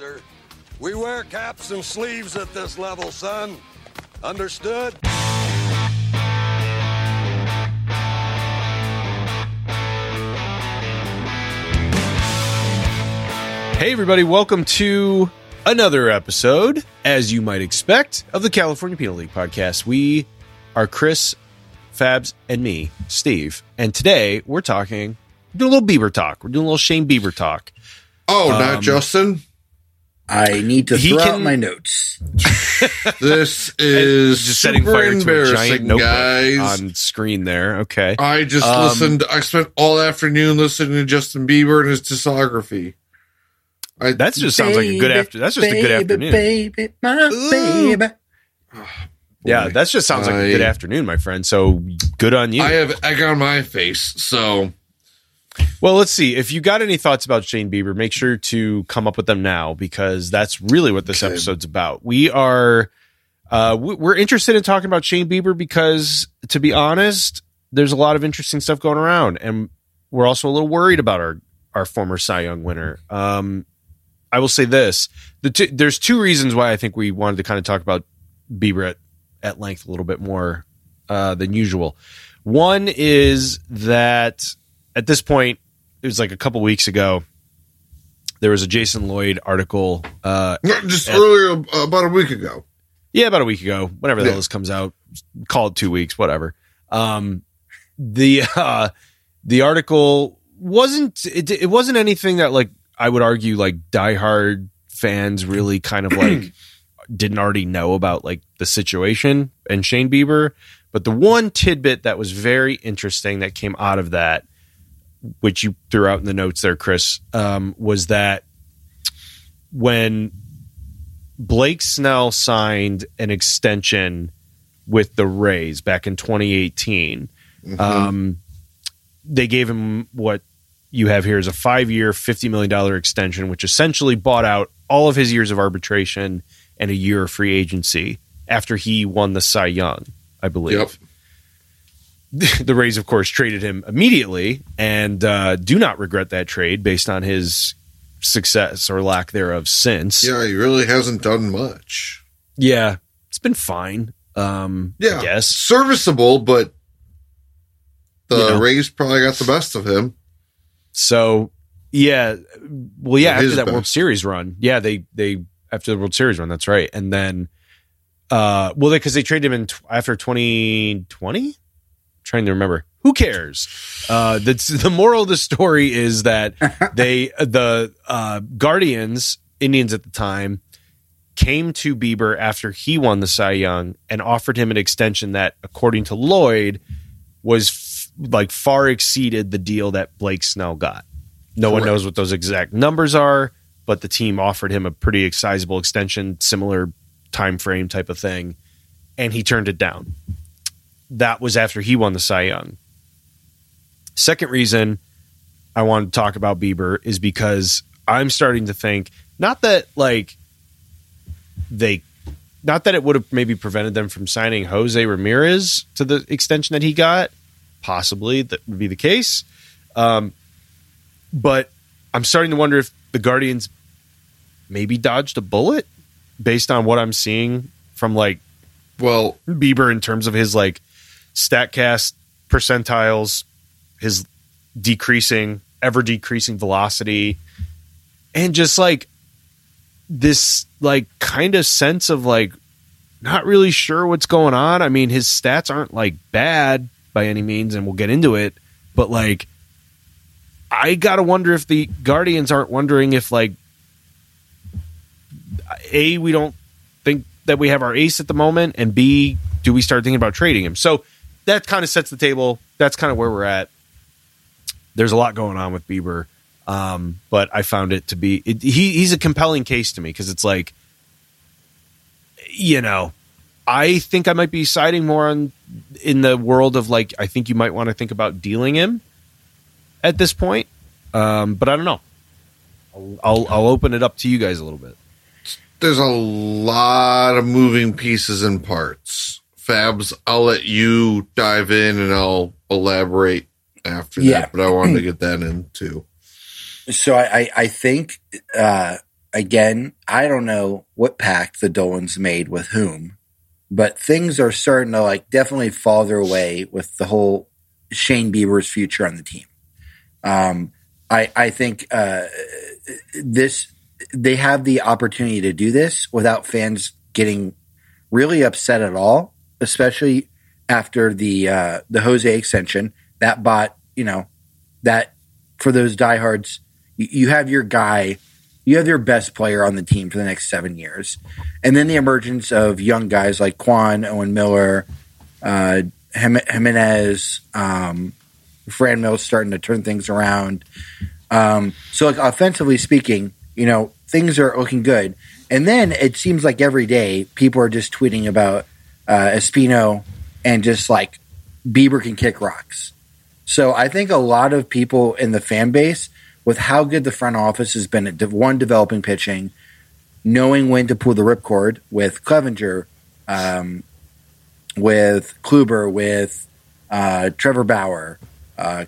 sir. We wear caps and sleeves at this level, son. Understood? Hey, everybody. Welcome to another episode, as you might expect, of the California Penal League Podcast. We are Chris, Fabs, and me, Steve. And today we're talking, doing a little Bieber talk. We're doing a little Shane Bieber talk. Oh, not Justin. I need to throw out my notes. This is just setting fire to a giant notebook on screen there. Okay. I just listened. I spent all afternoon listening to Justin Bieber and his discography. That just sounds like a good afternoon. That's just a good afternoon. Baby, my baby. Oh, yeah, that just sounds like a good afternoon, my friend. So good on you. I have egg on my face. So, well, let's see. If you got any thoughts about Shane Bieber, make sure to come up with them now, because that's really what this episode's about. We are we're interested in talking about Shane Bieber because, to be honest, there's a lot of interesting stuff going around, and we're also a little worried about our former Cy Young winner. I will say this. There's two reasons why I think we wanted to kind of talk about Bieber at length a little bit more than usual. One is that at this point, it was like a couple weeks ago, there was a Jason Lloyd article. Earlier, about a week ago. Yeah, about a week ago. Whenever the hell this comes out, call it 2 weeks, whatever. The article wasn't anything that, like, I would argue, like, diehard fans really kind of like didn't already know about, like, the situation and Shane Bieber. But the one tidbit that was very interesting that came out of that, which you threw out in the notes there, Chris, was that when Blake Snell signed an extension with the Rays back in 2018, they gave him what you have here is a 5-year, $50 million extension, which essentially bought out all of his years of arbitration and a year of free agency after he won the Cy Young, I believe. Yep. The Rays, of course, traded him immediately and do not regret that trade based on his success or lack thereof since. Yeah, he really hasn't done much. Yeah, it's been fine, I guess. Serviceable, but the Rays probably got the best of him. So, after that World Series run, they after the World Series run, that's right. And then, because they traded him in after 2020, trying to remember. Who cares? The moral of the story is that the Guardians, Indians at the time, came to Bieber after he won the Cy Young and offered him an extension that, according to Lloyd, was far exceeded the deal that Blake Snell got. No one knows what those exact numbers are, but the team offered him a pretty sizable extension, similar time frame type of thing, and he turned it down. That was after he won the Cy Young. Second reason I wanted to talk about Bieber is because I'm starting to think, not that it would have maybe prevented them from signing Jose Ramirez to the extension that he got. Possibly that would be the case. But I'm starting to wonder if the Guardians maybe dodged a bullet based on what I'm seeing from Bieber in terms of his StatCast percentiles, his ever decreasing velocity, and just this kind of sense of not really sure what's going on. I mean, his stats aren't bad by any means, and we'll get into it, but I gotta wonder if the Guardians aren't wondering if A, we don't think that we have our ace at the moment, and B, do we start thinking about trading him? So that kind of sets the table. That's kind of where we're at. There's a lot going on with Bieber, but I found it to be he's a compelling case to me, because it's I think I might be siding more in the world of I think you might want to think about dealing him at this point. But I don't know. I'll open it up to you guys a little bit. There's a lot of moving pieces and parts. Fabs, I'll let you dive in and I'll elaborate after that, but I wanted to get that in too. So I think Again, I don't know what pact the Dolans made with whom, but things are starting to like definitely fall their way with the whole Shane Bieber's future on the team. I think this they have the opportunity to do this without fans getting really upset at all, especially after the Jose extension. That bought, you know, that for those diehards, you have your guy. You have your best player on the team for the next 7 years. And then the emergence of young guys like Quan, Owen Miller, Giménez, Fran Mills starting to turn things around. So like offensively speaking, you know, things are looking good. And then it seems like every day people are just tweeting about Espino and just like Bieber can kick rocks. So I think a lot of people in the fan base – with how good the front office has been at one, developing pitching, knowing when to pull the ripcord with Clevinger, with Kluber, with Trevor Bauer,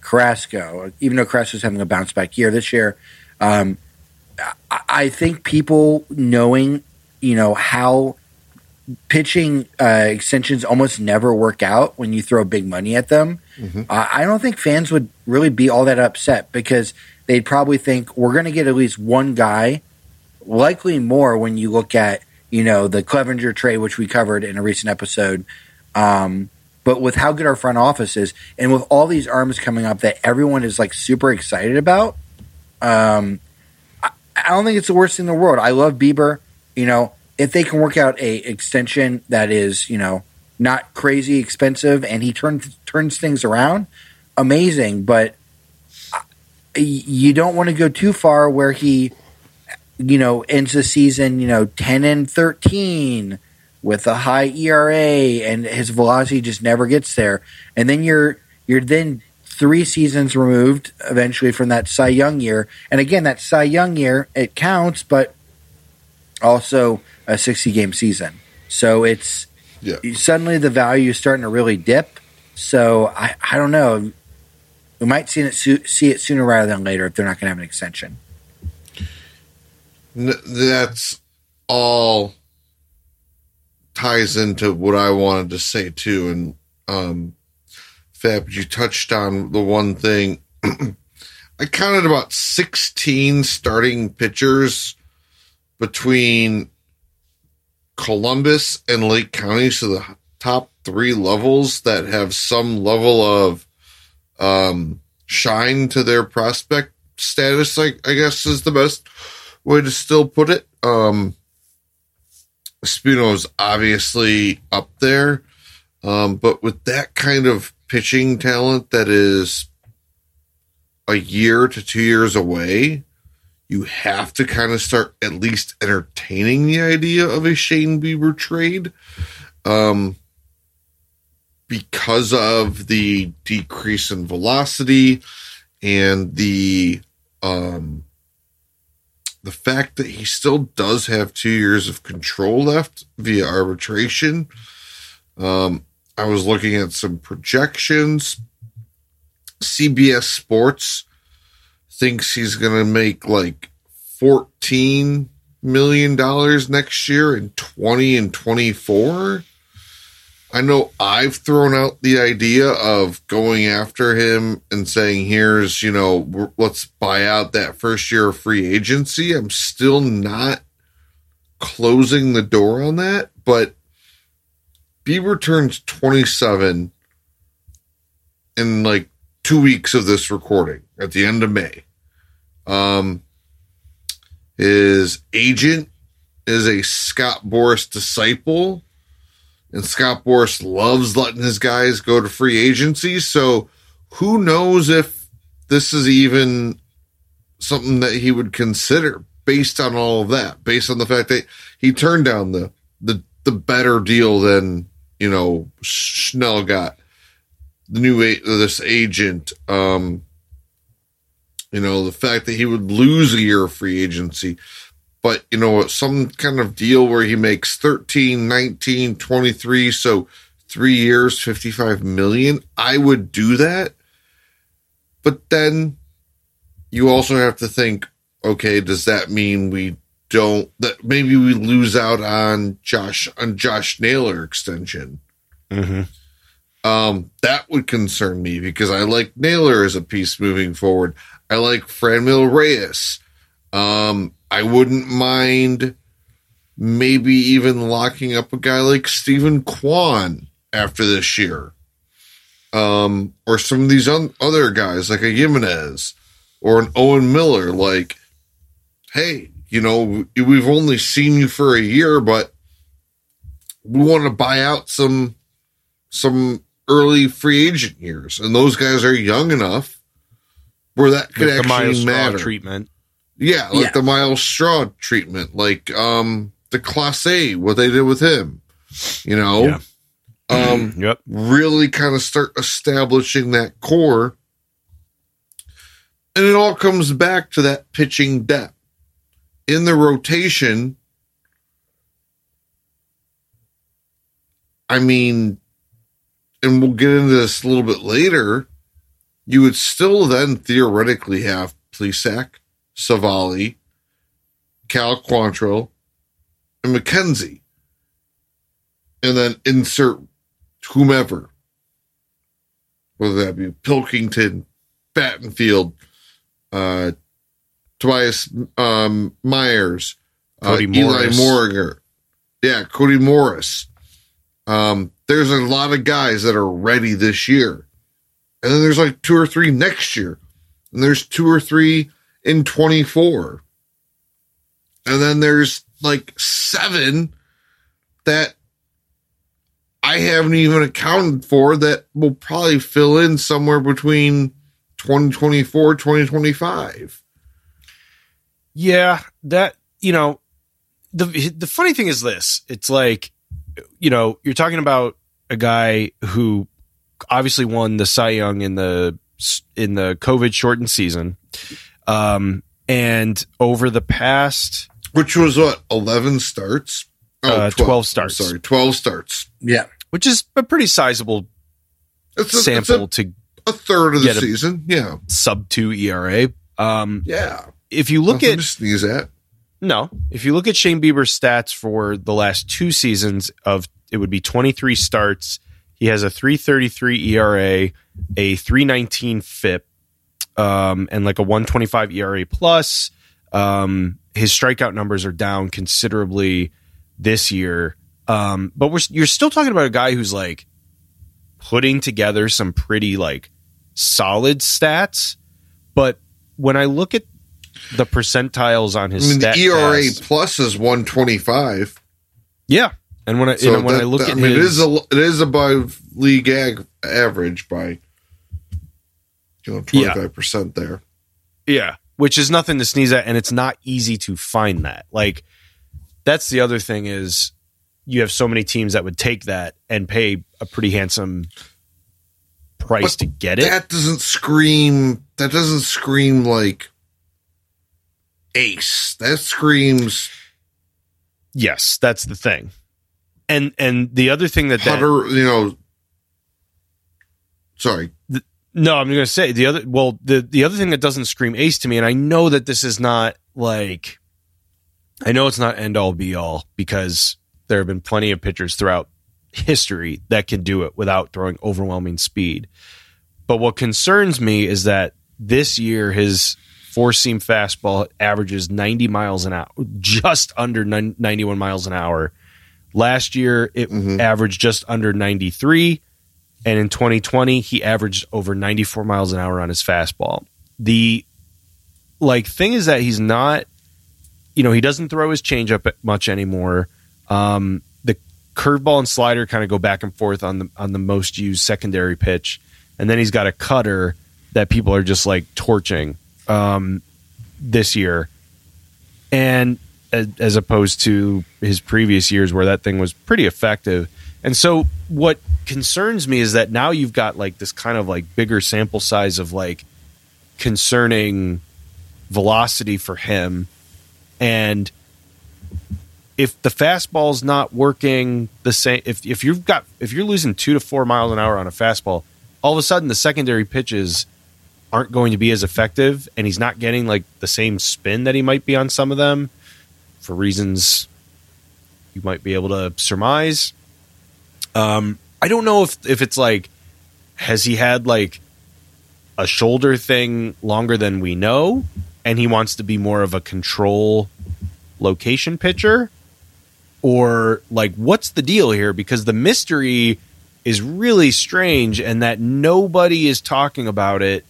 Carrasco, even though Carrasco's having a bounce back year this year. I think people knowing, you know, how pitching extensions almost never work out when you throw big money at them. Mm-hmm. I don't think fans would really be all that upset because they'd probably think we're going to get at least one guy, likely more when you look at, you know, the Clevinger trade, which we covered in a recent episode. But with how good our front office is and with all these arms coming up that everyone is like super excited about, I don't think it's the worst thing in the world. I love Bieber. You know, if they can work out a extension that is, you know, not crazy expensive and he turns things around, amazing. But you don't want to go too far where he, you know, ends the season, you know, 10-13 with a high ERA and his velocity just never gets there. And then you're then 3 seasons removed eventually from that Cy Young year. And again, that Cy Young year, it counts, but also a 60-game season. So it's suddenly the value is starting to really dip. So I don't know. We might see it sooner rather than later if they're not going to have an extension. That's all ties into what I wanted to say too. And Fab, you touched on the one thing. I counted about 16 starting pitchers between Columbus and Lake County, so the top 3 levels that have some level of shine to their prospect status, I guess is the best way to still put it. Espino's obviously up there, but with that kind of pitching talent that is a year to 2 years away, you have to kind of start at least entertaining the idea of a Shane Bieber trade. Because of the decrease in velocity and the fact that he still does have 2 years of control left via arbitration. I was looking at some projections. CBS Sports thinks he's going to make like $14 million next year in 20 and 24. I know I've thrown out the idea of going after him and saying, here's, you know, let's buy out that first year of free agency. I'm still not closing the door on that, but Bieber turns 27 in like 2 weeks of this recording at the end of May. His agent is a Scott Boras disciple. And Scott Boras loves letting his guys go to free agency. So who knows if this is even something that he would consider based on all of that, based on the fact that he turned down the better deal than, you know, Snell got, this agent. You know, the fact that he would lose a year of free agency. But, you know, some kind of deal where he makes 13, 19, 23, so 3 years, $55 million, I would do that. But then you also have to think, okay, does that mean we don't, that maybe we lose out on Josh Naylor extension. Mm-hmm. That would concern me because I like Naylor as a piece moving forward. I like Franmil Reyes. I wouldn't mind maybe even locking up a guy like Stephen Quan after this year. Or some of these other guys like a Giménez or an Owen Miller, like, hey, you know, we've only seen you for a year, but we want to buy out some early free agent years. And those guys are young enough where that could actually matter. Treatment. Yeah. Like the Miles Straw treatment, like, the Clase, what they did with him, you know, really kind of start establishing that core. And it all comes back to that pitching depth in the rotation. I mean, and we'll get into this a little bit later. You would still then theoretically have Plesak, Savali, Cal Quantrill, and McKenzie. And then insert whomever, whether that be Pilkington, Battenfield, Tobias Myers, Cody Morris. Eli Moringer. Yeah, Cody Morris. There's a lot of guys that are ready this year. And then there's like 2 or 3 next year. And there's 2 or 3 in 24. And then there's like 7 that I haven't even accounted for that will probably fill in somewhere between 2024, 2025. Yeah, that, you know, the funny thing is this. It's like, you know, you're talking about a guy who obviously won the Cy Young in the COVID shortened season. And over the past, which was what, 11 starts? 12 starts. I'm sorry, 12 starts. Yeah. Which is a pretty sizable sample to a third of the season. Yeah. Sub-2 ERA. Yeah. If you look Nothing to sneeze at. No. If you look at Shane Bieber's stats for the last 2 seasons of, it would be 23 starts. He has a 3.33 ERA, a 3.19 FIP, and like a 1.25 ERA plus. His strikeout numbers are down considerably this year. But you're still talking about a guy who's like putting together some pretty like solid stats. But when I look at the percentiles on his stats, the ERA plus is 125. Yeah, and when I look at his, it is above league average by 25% there. Yeah, which is nothing to sneeze at, and it's not easy to find that. Like, that's the other thing is you have so many teams that would take that and pay a pretty handsome price to get it. That doesn't scream like ace. That screams, yes, that's the thing. And the other thing the other thing that doesn't scream ace to me, and I know that this is not like, I know it's not end all be all, because there have been plenty of pitchers throughout history that can do it without throwing overwhelming speed. But what concerns me is that this year his four-seam fastball averages 90 miles an hour, just under 91 miles an hour. Last year, it averaged just under 93, and in 2020, he averaged over 94 miles an hour on his fastball. The thing is that he's not, you know, he doesn't throw his changeup much anymore. The curveball and slider kind of go back and forth on the most used secondary pitch, and then he's got a cutter that people are just like torching this year, and as opposed to his previous years where that thing was pretty effective. And so what concerns me is that now you've got like this kind of like bigger sample size of like concerning velocity for him, and if the fastball's not working the same, if you're losing 2 to 4 miles an hour on a fastball, all of a sudden the secondary pitches aren't going to be as effective, and he's not getting like the same spin that he might be on some of them. for reasons you might be able to surmise. I don't know if it's like, has he had like a shoulder thing longer than we know, and he wants to be more of a control location pitcher, or like, what's the deal here? Because the mystery is really strange, and that nobody is talking about it,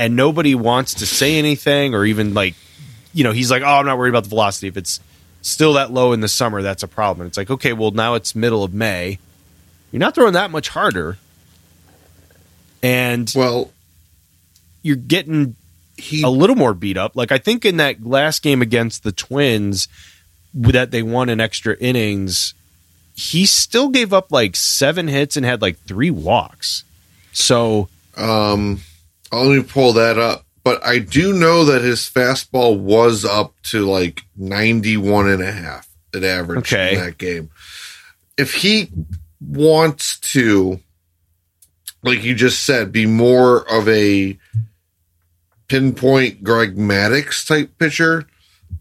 and nobody wants to say anything, or even like, you know, he's like, oh, I'm not worried about the velocity. If it's still that low in the summer, that's a problem. It's like, okay, well, now it's middle of May. You're not throwing that much harder. And well, you're getting a little more beat up. Like, I think in that last game against the Twins that they won in extra innings, he still gave up like 7 hits and had like 3 walks. So I'll let me pull that up. But I do know that his fastball was up to like 91.5 at average in that game. If he wants to, like you just said, be more of a pinpoint Greg Maddux type pitcher,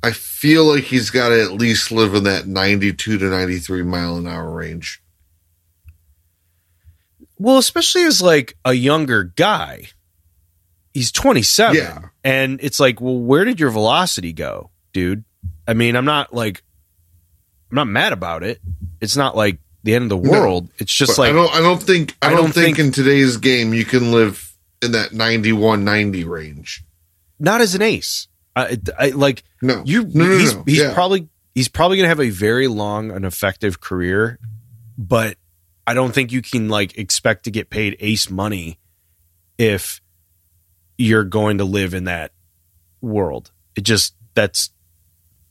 I feel like he's got to at least live in that 92 to 93 mile an hour range. Well, especially as like a younger guy. He's 27, and it's like, well, where did your velocity go, dude? I mean, I'm not mad about it. It's not like the end of the world. No, it's just like I don't think in today's game you can live in that 91-90 range. Not as an ace. He's probably going to have a very long and effective career, but I don't think you can like expect to get paid ace money if you're going to live in that world. That's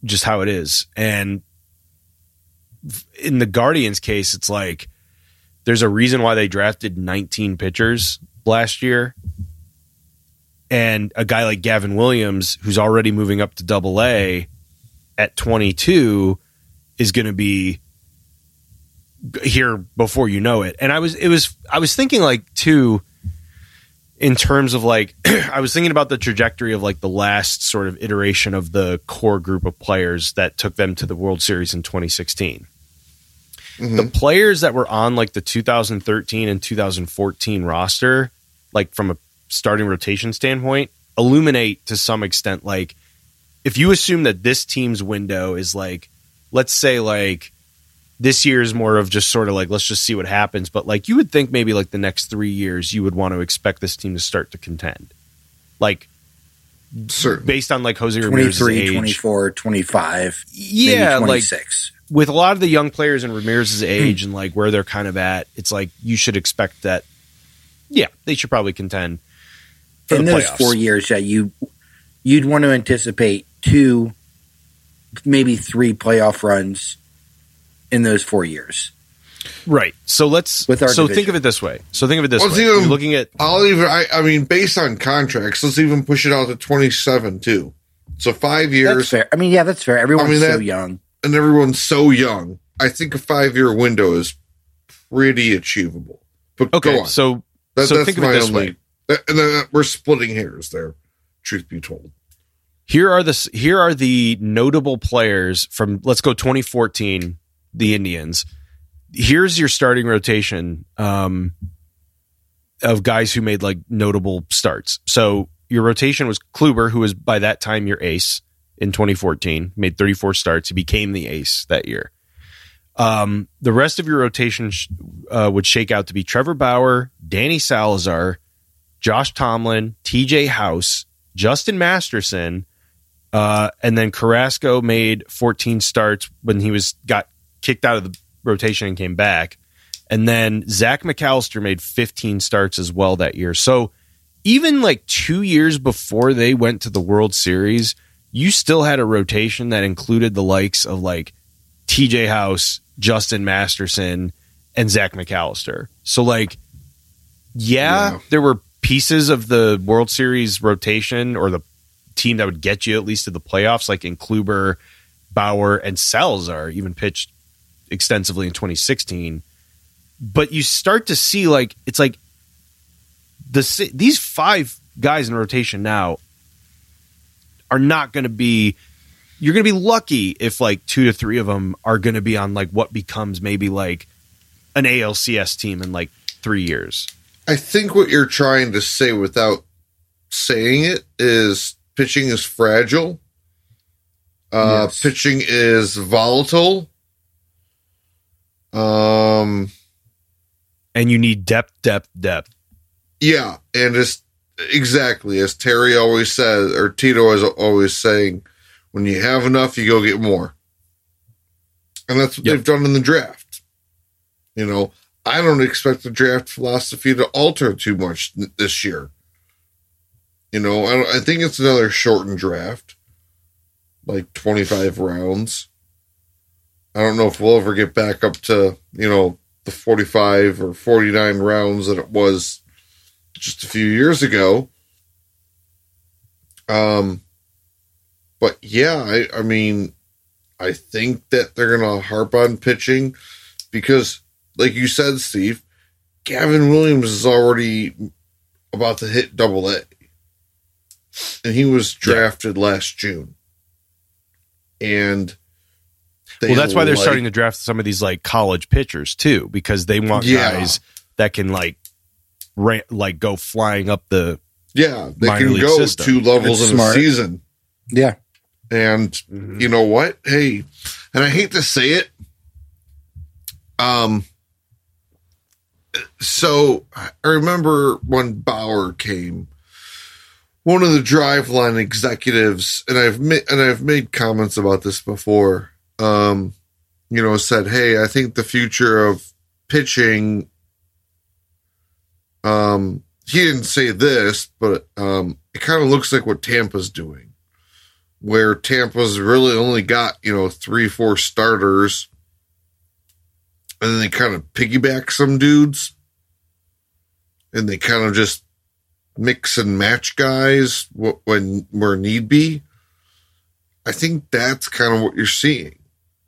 just how it is. And in the Guardians case, it's like, there's a reason why they drafted 19 pitchers last year. And a guy like Gavin Williams, who's already moving up to Double-A at 22, is going to be here before you know it. And I was thinking like too, in terms of like, I was thinking about the trajectory of like the last sort of iteration of the core group of players that took them to the World Series in 2016. Mm-hmm. The players that were on like the 2013 and 2014 roster, like from a starting rotation standpoint, illuminate to some extent. Like, if you assume that this team's window is like, let's say like this year is more of just sort of like, let's just see what happens. But like, you would think maybe like the next 3 years, you would want to expect this team to start to contend. Like, certainly, based on like Jose Ramirez's age. 23, 24, 25, yeah, maybe 26. Like, with a lot of the young players and Ramirez's age and like where they're kind of at, it's like you should expect that, yeah, they should probably contend for in the those playoffs. 4 years, yeah, you'd want to anticipate 2, maybe 3 playoff runs in those 4 years. Right. So think of it this way. You're looking at, based on contracts, let's even push it out to 27 too. So 5 years. That's fair. I mean, yeah, that's fair. Everyone's so young. And everyone's so young. I think a 5-year window is pretty achievable. But okay, go on. So that's think of it this way. And we're splitting hairs there, truth be told. Here are the notable players from, let's go 2014, the Indians. Here's your starting rotation of guys who made like notable starts. So your rotation was Kluber, who was by that time your ace in 2014, made 34 starts. He became the ace that year. The rest of your rotation would shake out to be Trevor Bauer, Danny Salazar, Josh Tomlin, TJ House, Justin Masterson, and then Carrasco made 14 starts when he got kicked out of the rotation and came back. And then Zach McAllister made 15 starts as well that year. So even like 2 years before they went to the World Series, you still had a rotation that included the likes of like TJ House, Justin Masterson, and Zach McAllister. So like, there were pieces of the World Series rotation or the team that would get you at least to the playoffs, like in Kluber, Bauer, and Salazar even pitched extensively in 2016. But you start to see like, it's like these 5 guys in rotation now are not going to be you're going to be lucky if like 2 to 3 of them are going to be on like what becomes maybe like an ALCS team in like 3 years. I think what you're trying to say without saying it is pitching is fragile. Yes. Pitching is volatile. And you need depth. Yeah. And it's exactly as Terry always says, or Tito is always saying, when you have enough, you go get more. And that's what they've done in the draft. You know, I don't expect the draft philosophy to alter too much this year. You know, I think it's another shortened draft, like 25 rounds. I don't know if we'll ever get back up to, you know, the 45 or 49 rounds that it was just a few years ago. But yeah, I mean, I think that they're going to harp on pitching because, like you said, Steve, Gavin Williams is already about to hit Double-A, and he was drafted last June. And that's why they're starting to draft some of these like college pitchers too, because they want guys that can like go flying up the they can go system. 2 levels in a season. Yeah. And you know what? Hey, and I hate to say it. So I remember when Bauer came, one of the driveline executives, and I've made comments about this before, you know, said, hey, I think the future of pitching, he didn't say this, but it kind of looks like what Tampa's doing, where Tampa's really only got, you know, 3-4 starters, and then they kind of piggyback some dudes, and they kind of just mix and match guys when where need be. I think that's kind of what you're seeing.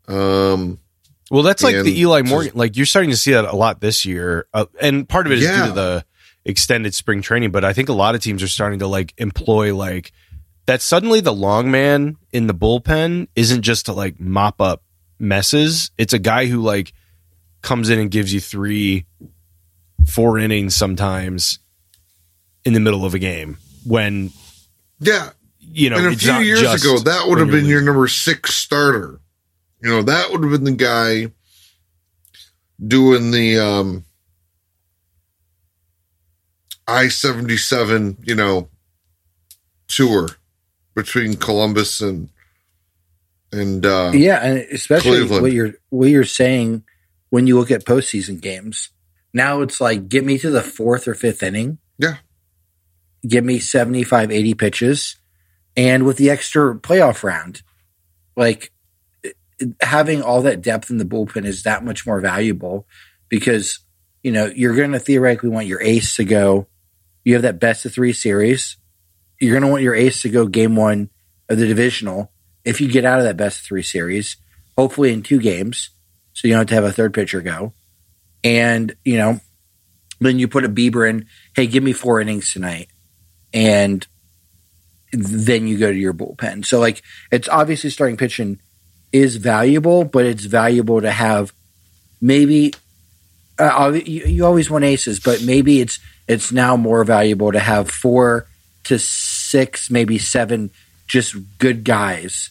Well, that's like the Eli Morgan. Like, you're starting to see that a lot this year, and part of it is due to the extended spring training, but I think a lot of teams are starting to, like, employ, like, that suddenly the long man in the bullpen isn't just to like mop up messes. It's a guy who like comes in and gives you 3-4 innings sometimes in the middle of a game when, you know, and a few years ago, that would have been your number 6 starter. You know, that would have been the guy doing the, I-77, you know, tour between Columbus and and especially Cleveland. what you're saying when you look at postseason games now, it's like get me to the 4th or 5th inning, give me 75-80 pitches, and with the extra playoff round, like having all that depth in the bullpen is that much more valuable because you know you're going to theoretically want your ace to go. You have that best of 3 series. You're going to want your ace to go game 1 of the divisional if you get out of that best of 3 series, hopefully in 2 games, so you don't have to have a 3rd pitcher go. And, you know, then you put a Bieber in, hey, give me 4 innings tonight. And then you go to your bullpen. So, like, it's obviously starting pitching is valuable, but it's valuable to have maybe you always want aces, but maybe it's now more valuable to have 4 to 6, maybe 7, just good guys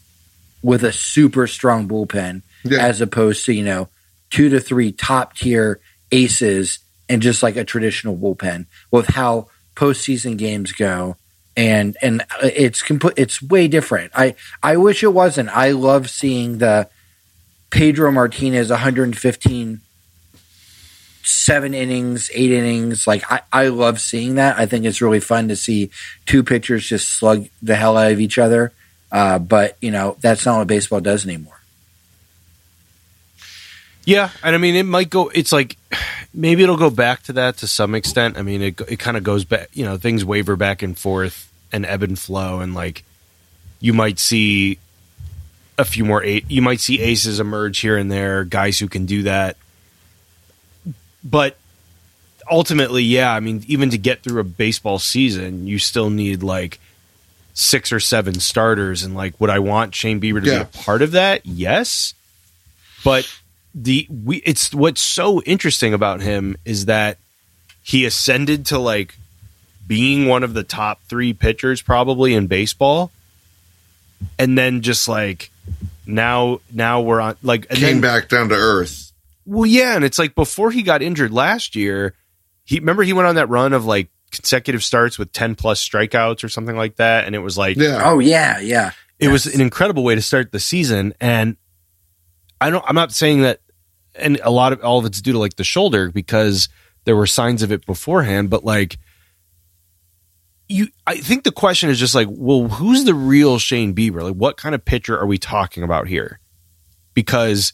with a super strong bullpen, as opposed to, you know, 2 to 3 top tier aces and just like a traditional bullpen with how postseason games go. And it's way different. I wish it wasn't. I love seeing the Pedro Martinez, 115, 7 innings, 8 innings. Like, I love seeing that. I think it's really fun to see 2 pitchers just slug the hell out of each other. But, you know, that's not what baseball does anymore. Yeah, and I mean, it might go – it's like maybe it'll go back to that to some extent. I mean, it kind of goes back – you know, things waver back and forth and ebb and flow, and, like, you might see a few more – you might see aces emerge here and there, guys who can do that. But ultimately, yeah, I mean, even to get through a baseball season, you still need like six or seven starters, and like, would I want Shane Bieber to be a part of that? Yes. But it's what's so interesting about him is that he ascended to like being one of the top three pitchers probably in baseball, and then just like now we're on like back down to earth. Well, yeah, and it's like before he got injured last year, he went on that run of like consecutive starts with 10 plus strikeouts or something like that, and it was like was an incredible way to start the season. And I'm not saying that, and all of it's due to like the shoulder, because there were signs of it beforehand, but like I think the question is just like, well, who's the real Shane Bieber? Like, what kind of pitcher are we talking about here? Because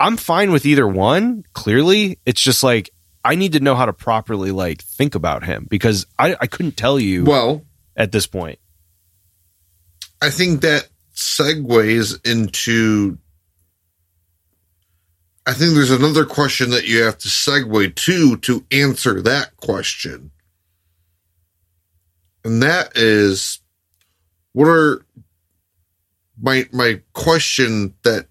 I'm fine with either one. Clearly, it's just like I need to know how to properly like think about him, because I couldn't tell you. Well, at this point, I think that segues into. I think there's another question that you have to segue to answer that question. And that is, what are my question that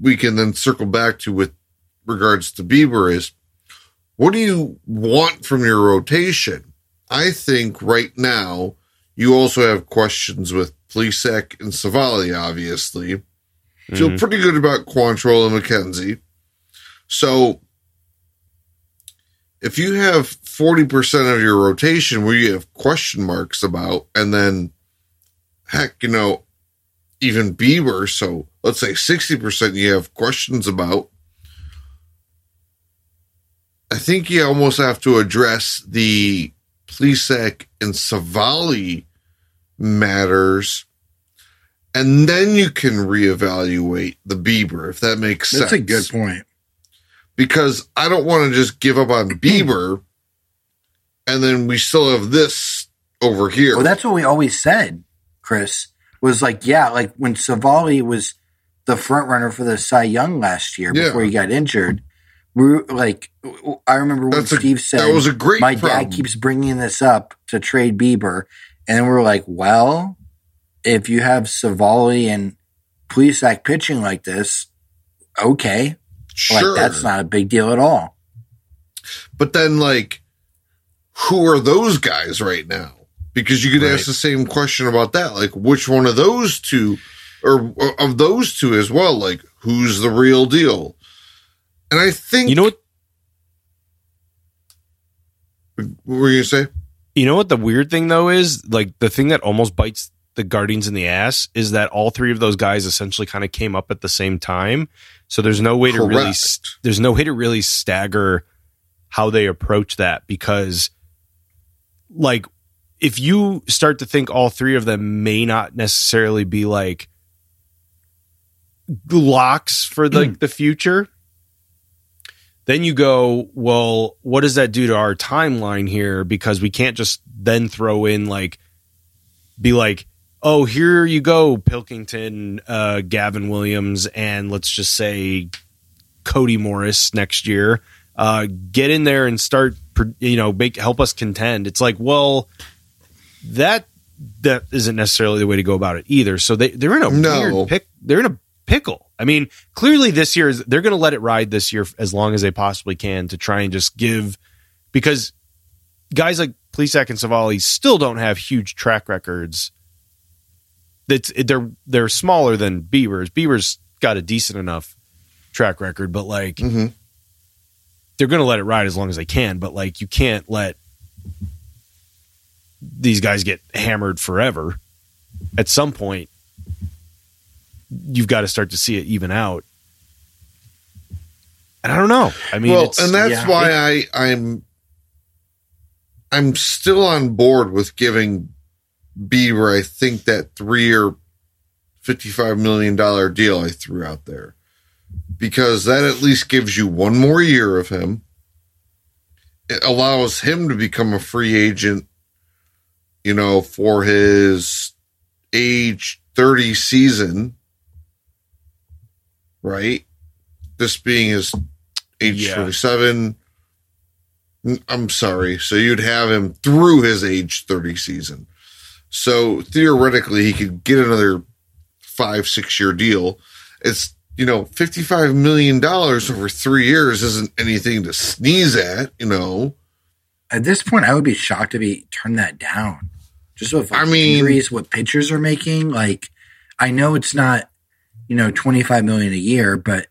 we can then circle back to with regards to Bieber is, what do you want from your rotation? I think right now you also have questions with Plesak and Savali, obviously. Mm-hmm. Feel pretty good about Quantrill and McKenzie. So if you have 40% of your rotation where you have question marks about, and then, heck, even Bieber, so let's say 60% you have questions about, I think you almost have to address the Plesak and Savali matters, and then you can reevaluate the Bieber, if that makes sense. That's a good point. Because I don't want to just give up on Bieber, and then we still have this over here. Well, that's what we always said, Chris, was like, like when Savali was the front runner for the Cy Young last year before he got injured, we were like, I remember when Steve said, that was a great my problem. Dad keeps bringing this up to trade Bieber, and we're like, well, if you have Savali and Plesak pitching like this, okay. Sure. Like, that's not a big deal at all. But then, like, who are those guys right now? Because you could ask the same question about that. Like, which one of those two, or of those two as well, like, who's the real deal? And I think... You know what were you going to say? You know what the weird thing, though, is? Like, the thing that almost bites the Guardians in the ass is that all three of those guys essentially kind of came up at the same time. So there's no way to really stagger how they approach that, because like if you start to think all three of them may not necessarily be like locks for like the future, then you go, well, what does that do to our timeline here? Because we can't just then throw in like be like, oh, here you go, Pilkington, Gavin Williams, and let's just say Cody Morris next year. Get in there and start, help us contend. It's like, well, that isn't necessarily the way to go about it either. So they're in a weird they're in a pickle. I mean, clearly this year they're going to let it ride this year as long as they possibly can to try and just give, because guys like Plesak and Savali still don't have huge track records. They're smaller than Bieber's. Bieber's got a decent enough track record, but like they're going to let it ride as long as they can. But like you can't let these guys get hammered forever. At some point, you've got to start to see it even out. And I don't know. I mean, I'm still on board with giving Bieber, I think, that 3-year, $55 million deal I threw out there, because that at least gives you one more year of him. It allows him to become a free agent, for his age 30 season, right? This being his age 37. I'm sorry. So you'd have him through his age 30 season. So theoretically, he could get another 5-6 year deal. It's, you know, $55 million over 3 years isn't anything to sneeze at, you know. At this point, I would be shocked if he turned that down. Just with injuries, what pitchers are making. Like, I know it's not, you know, $25 million a year, but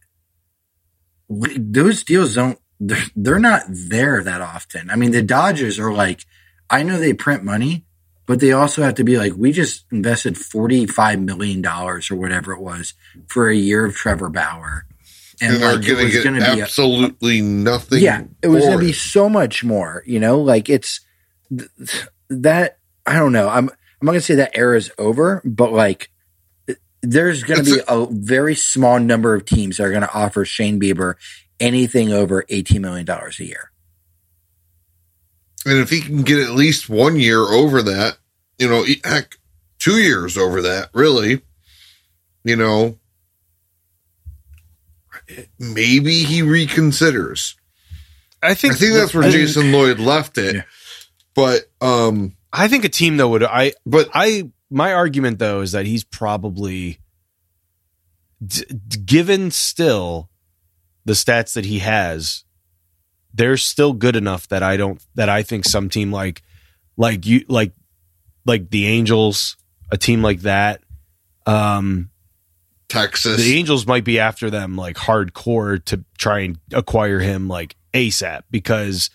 those deals don't, they're not there that often. I mean, the Dodgers are like, I know they print money, but they also have to be like, we just invested $45 million or whatever it was for a year of Trevor Bauer. And like, it was going to be absolutely nothing. Yeah, it was going to be so much more, you know, like it's that, I don't know. I'm not going to say that era is over, but like there's going to be a very small number of teams that are going to offer Shane Bieber anything over $18 million a year. And if he can get at least 1 year over that, you know, heck, 2 years over that, really, you know, maybe he reconsiders. I think that's where Jason Lloyd left it. Yeah. But I think a team though would my argument though is that he's probably given still the stats that he has, they're still good enough that I think some team like the Angels, a team like that, Texas. The Angels might be after them like hardcore to try and acquire him like ASAP, because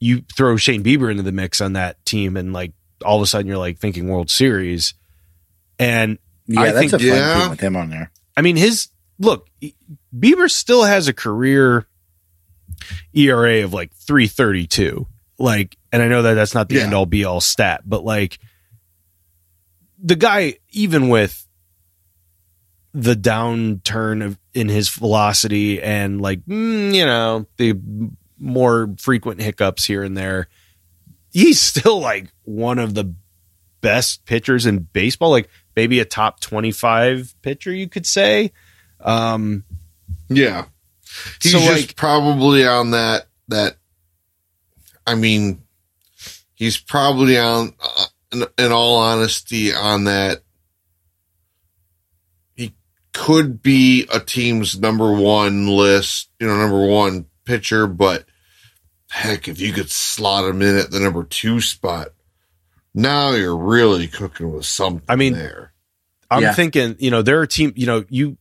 you throw Shane Bieber into the mix on that team and like all of a sudden you're like thinking World Series. And yeah, I think that's a fun team with him on there. I mean, Bieber still has a career ERA of like 3.32. Like, and I know that that's not the end all be all stat, but like the guy, even with the downturn in his velocity and like, you know, the more frequent hiccups here and there, he's still like one of the best pitchers in baseball, like maybe a top 25 pitcher, you could say. Yeah. He's so just like, probably on that. I mean, he's probably on, in all honesty, on that. Could be a team's number one pitcher, but heck, if you could slot him in at the number two spot, now you're really cooking with something. I mean, there. I'm thinking, you know, there are team, you know, you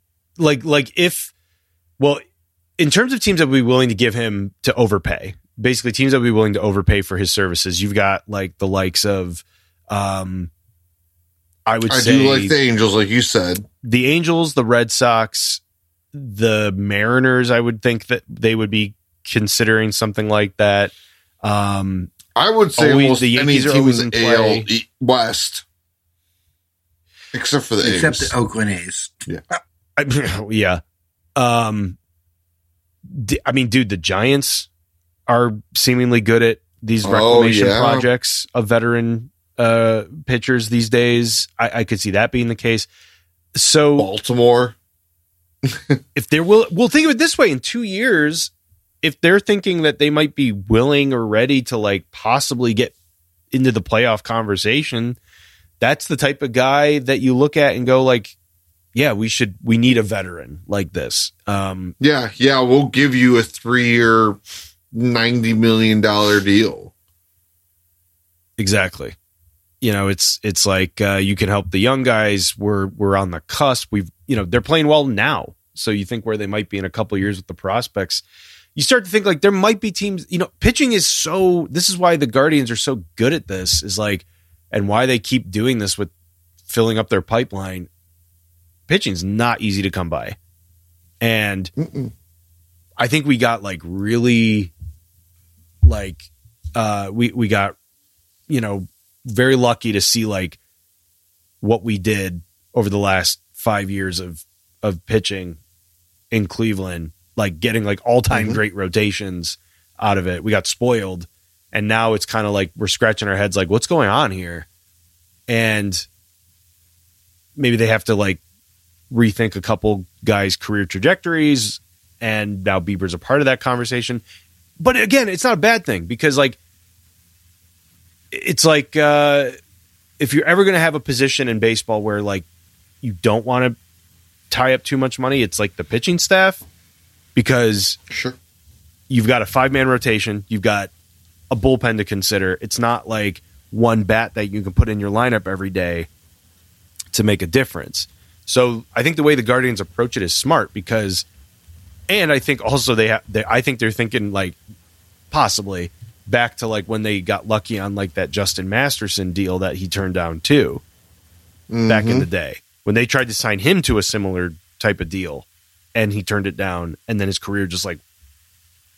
in terms of teams that would be willing to give him to overpay, basically teams that would be willing to overpay for his services, you've got like the likes of, I do like the Angels, like you said. The Angels, the Red Sox, the Mariners, I would think that they would be considering something like that. I would say almost the Yankees are always in play. AL West, except for the A's. Except the Oakland A's. Yeah. Yeah. I mean, dude, the Giants are seemingly good at these reclamation projects of veteran pitchers these days. I could see that being the case. So Baltimore, if they're we'll think of it this way, in 2 years, if they're thinking that they might be willing or ready to like possibly get into the playoff conversation, that's the type of guy that you look at and go like, yeah, we need a veteran like this. We'll give you a 3 year, $90 million deal. Exactly. You know, it's like you can help the young guys. We're on the cusp. They're playing well now. So you think where they might be in a couple of years with the prospects, you start to think like there might be teams, you know, pitching is so, this is why the Guardians are so good at this is like, and why they keep doing this with filling up their pipeline. Pitching's not easy to come by. And I think we got like really like we got, you know, very lucky to see like what we did over the last 5 years of pitching in Cleveland, like getting like all-time great rotations out of it. We got spoiled, and now it's kind of like we're scratching our heads like what's going on here, and maybe they have to like rethink a couple guys' career trajectories, and now Bieber's a part of that conversation. But again, it's not a bad thing, because like it's like if you're ever going to have a position in baseball where like you don't want to tie up too much money, it's like the pitching staff, because sure, you've got a 5-man rotation, you've got a bullpen to consider. It's not like one bat that you can put in your lineup every day to make a difference. So I think the way the Guardians approach it is smart, because, and I think also they're thinking like possibly back to like when they got lucky on like that Justin Masterson deal that he turned down too, mm-hmm, back in the day when they tried to sign him to a similar type of deal and he turned it down, and then his career just like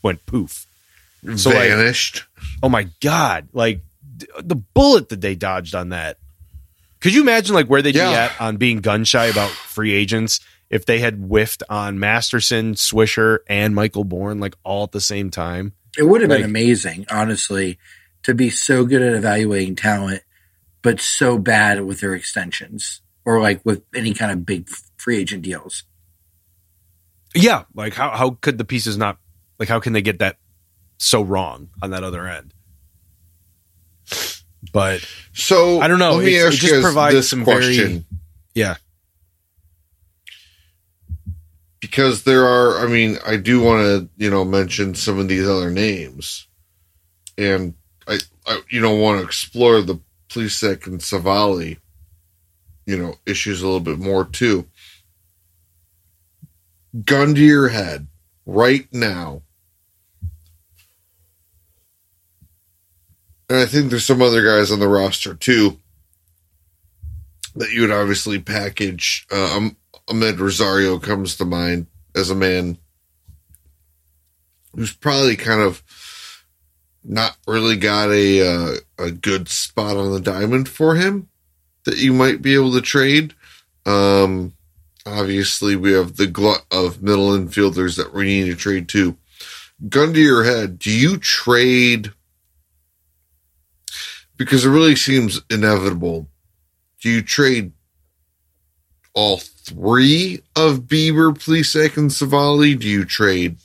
went poof. So vanished. Like, oh my God. Like the bullet that they dodged on that. Could you imagine like where they'd be at on being gun shy about free agents if they had whiffed on Masterson, Swisher, and Michael Bourne like all at the same time? It would have been amazing, honestly, to be so good at evaluating talent, but so bad with their extensions or like with any kind of big free agent deals. Yeah. Like how could the pieces not, like how can they get that so wrong on that other end? But so I don't know. It just provides some question. Because there are, I mean, I do want to, mention some of these other names, and I want to explore the Plesak and Savali, issues a little bit more too. Gun to your head right now. And I think there's some other guys on the roster too that you would obviously package. Ahmed Rosario comes to mind as a man who's probably kind of not really got a good spot on the diamond for him that you might be able to trade. Obviously, we have the glut of middle infielders that we need to trade too. Gun to your head, do you trade? Because it really seems inevitable. Do you trade all three of Bieber, Plesak, and Savali? Do you trade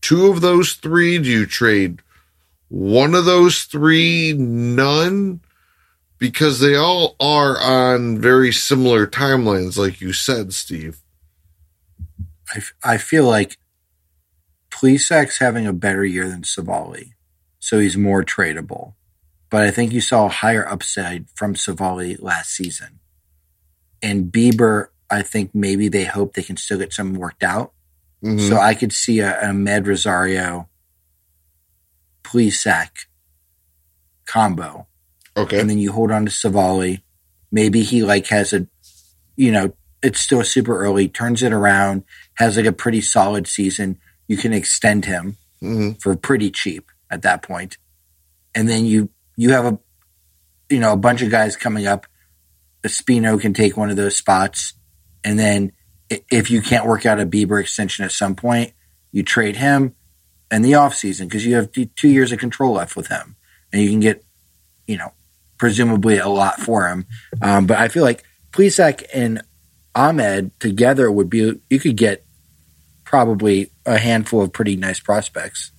two of those three? Do you trade one of those three? None? Because they all are on very similar timelines, like you said, Steve. I feel like Plesak's having a better year than Savali, so he's more tradable. But I think you saw a higher upside from Savali last season. And Bieber, I think maybe they hope they can still get something worked out. Mm-hmm. So I could see a Med Rosario, Plesak combo. Okay. And then you hold on to Savali. Maybe he like has a, it's still super early, turns it around, has like a pretty solid season. You can extend him for pretty cheap at that point. And then you have a bunch of guys coming up. Espino can take one of those spots. And then if you can't work out a Bieber extension at some point, you trade him in the offseason because you have 2 years of control left with him. And you can get, presumably a lot for him. But I feel like Plesak and Ahmed together would be – you could get probably a handful of pretty nice prospects.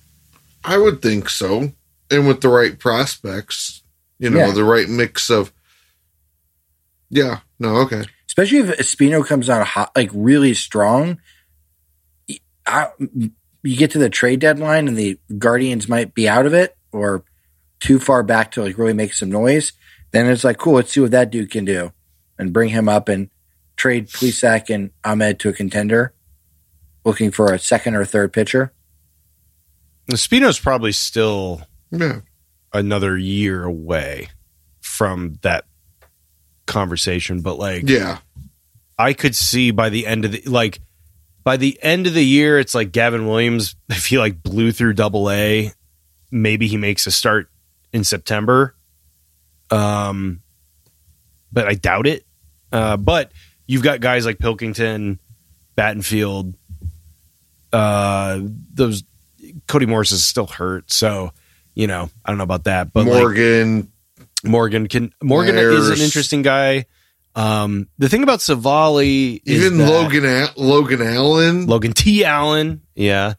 I would think so. And with the right prospects, the right mix of, okay. Especially if Espino comes out hot, like really strong, you get to the trade deadline and the Guardians might be out of it or too far back to like really make some noise. Then it's like, cool, let's see what that dude can do and bring him up and trade Plesak and Ahmed to a contender looking for a second or third pitcher. Espino's probably still... Yeah. Another year away from that conversation, but I could see by the end of the year it's like Gavin Williams, if he like blew through Double-A, maybe he makes a start in September, but I doubt it. But you've got guys like Pilkington, Battenfield, those Cody Morris is still hurt, so I don't know about that, but Morgan is an interesting guy. The thing about Savali, even is Logan T. Allen, yeah,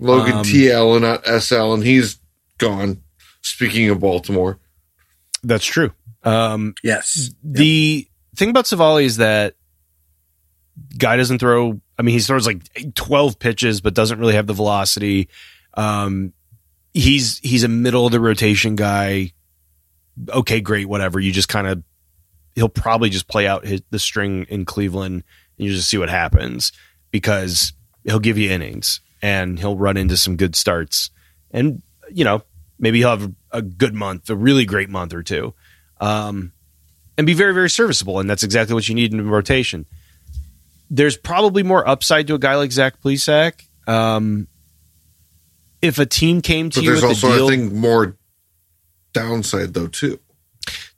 Logan T. Allen, not S. Allen. He's gone. Speaking of Baltimore, that's true. Yes. The thing about Savali is that guy doesn't throw. I mean, he throws like 12 pitches, but doesn't really have the velocity. He's a middle of the rotation guy. Okay, great, whatever. You just kind of, he'll probably just play out the string in Cleveland and you just see what happens, because he'll give you innings and he'll run into some good starts. And, you know, maybe he'll have a good month, a really great month or two, and be very, very serviceable. And that's exactly what you need in a rotation. There's probably more upside to a guy like Zach Plesak. If a team came to you with a deal... But there's also, I think, more downside, though, too.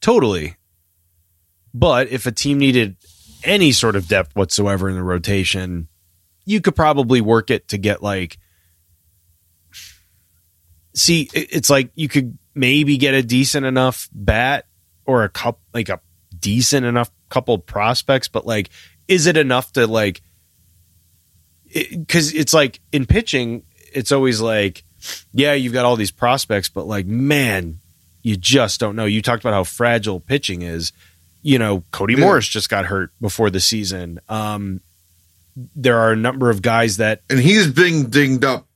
Totally. But if a team needed any sort of depth whatsoever in the rotation, you could probably work it to get, like... See, it's like you could maybe get a decent enough bat or a decent enough couple prospects, but, like... Is it enough to, like, because it's like in pitching, it's always like, yeah, you've got all these prospects, but like, man, you just don't know. You talked about how fragile pitching is. You know, Cody Morris just got hurt before the season. There are a number of guys that. And he's been dinged up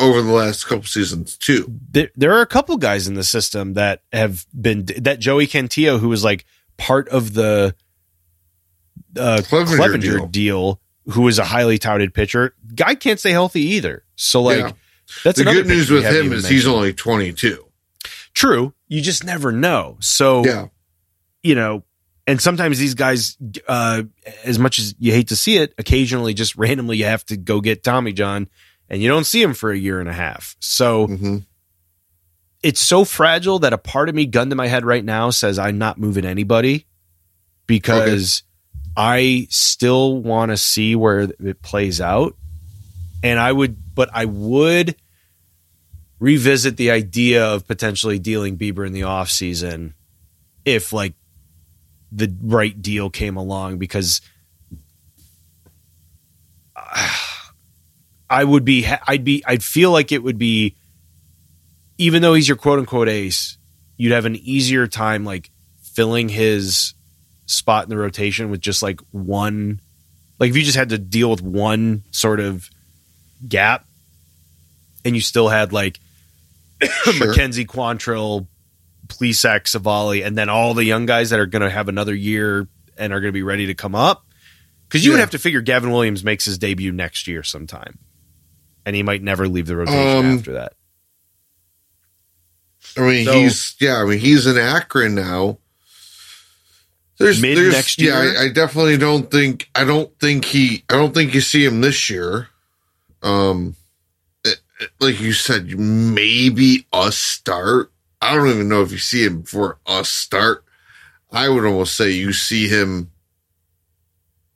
over the last couple seasons, too. There are a couple guys in the system that have been. That Joey Cantillo, who was like part of the. Clevinger deal, who is a highly touted pitcher. Guy can't stay healthy either. So, like, that's the good news with him is he's only 22. True. You just never know. So, you know, and sometimes these guys, as much as you hate to see it, occasionally just randomly you have to go get Tommy John and you don't see him for a year and a half. So it's so fragile that a part of me, gun to my head right now, says I'm not moving anybody because... Okay. I still want to see where it plays out, and I would revisit the idea of potentially dealing Bieber in the off season if like the right deal came along, because I'd feel like it would be, even though he's your quote unquote ace, you'd have an easier time like filling his spot in the rotation with just like one, like if you just had to deal with one sort of gap and you still had like McKenzie, Quantrill, Plesak, Savali, and then all the young guys that are going to have another year and are going to be ready to come up. Because you would have to figure Gavin Williams makes his debut next year sometime, and he might never leave the rotation after that. I mean, he's in Akron now. There's next year. Yeah, I definitely don't think. I don't think you see him this year. Like you said, maybe a start. I don't even know if you see him for a start. I would almost say you see him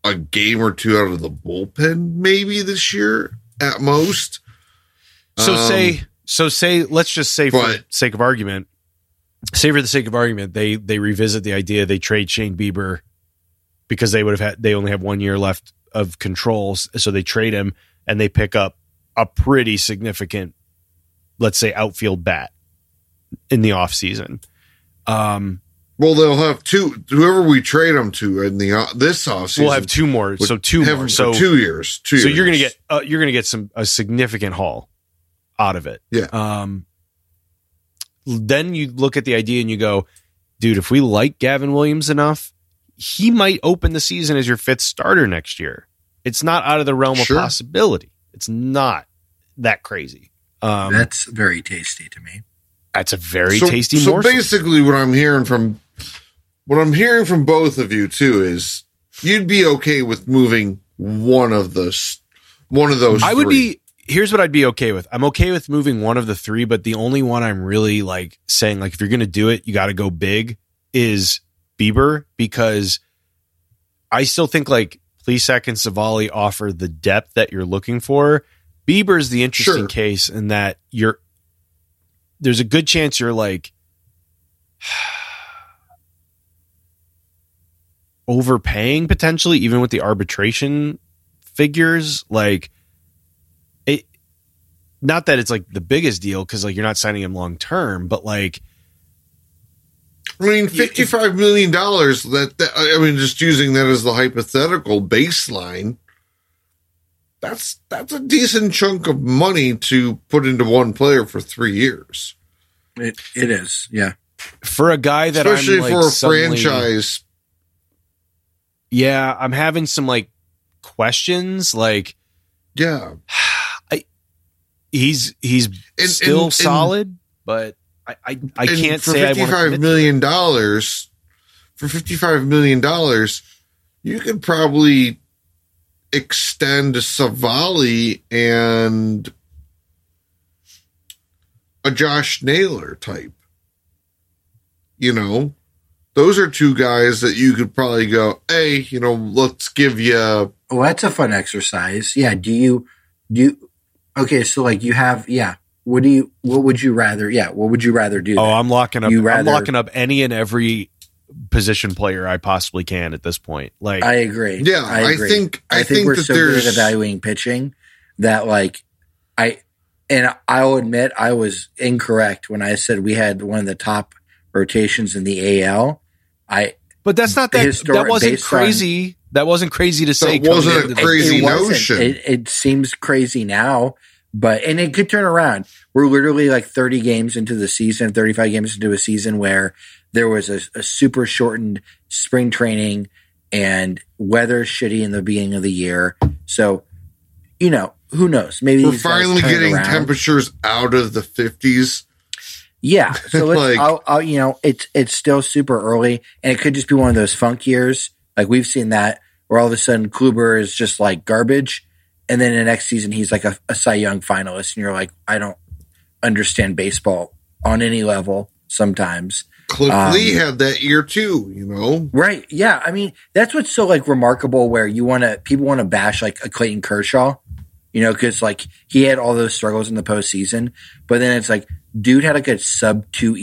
a game or two out of the bullpen, maybe this year at most. For the sake of argument, they revisit the idea. They trade Shane Bieber because they only have 1 year left of controls. So they trade him and they pick up a pretty significant, let's say, outfield bat in the off season. Well, they'll have two. Whoever we trade them to in the this off season, we'll have two more. So two more. So 2 years. So you're gonna get a significant haul out of it. Yeah. Then you look at the idea and you go, dude, if we like Gavin Williams enough, he might open the season as your fifth starter next year. It's not out of the realm of possibility. It's not that crazy. That's very tasty to me. That's a very tasty morsel. So basically what I'm hearing from both of you too is you'd be okay with moving one of those I three. Would be. Here's what I'd be okay with. I'm okay with moving one of the three, but the only one I'm really like saying, like, if you're going to do it, you got to go big is Bieber, because I still think like Plesak and Savali offer the depth that you're looking for. Bieber's the interesting case in that there's a good chance you're like overpaying potentially, even with the arbitration figures, like, not that it's like the biggest deal because like you're not signing him long term, but like I mean, $55 million, just using that as the hypothetical baseline, that's a decent chunk of money to put into one player for 3 years. It is, yeah. For a guy that Especially for a franchise. Yeah, I'm having some, questions, Yeah. He's still solid, but... I can't say I want to commit for $55 million, you could probably extend Savali and a Josh Naylor type. You know, those are two guys that you could probably go, hey, let's give you. Oh, that's a fun exercise. Yeah. Do you? Okay. So you have, yeah. What would you rather do? Oh, I'm locking up any and every position player I possibly can at this point. I agree. Yeah, I agree. I think we're so good at evaluating pitching that I'll admit I was incorrect when I said we had one of the top rotations in the AL. But that's not that wasn't crazy. That wasn't crazy to say. It wasn't a crazy notion. It seems crazy now. But it could turn around. We're literally 30 games into the season, 35 games into a season where there was a super shortened spring training and weather shitty in the beginning of the year. So, who knows? Maybe we're finally getting temperatures out of the 50s. Yeah. So it's still super early, and it could just be one of those funk years. We've seen that where all of a sudden Kluber is just garbage. And then the next season, he's a Cy Young finalist. And you're I don't understand baseball on any level sometimes. Cliff Lee had that year too, Right. Yeah. I mean, that's what's so remarkable where people want to bash a Clayton Kershaw, because he had all those struggles in the postseason. But then it's dude had a sub-2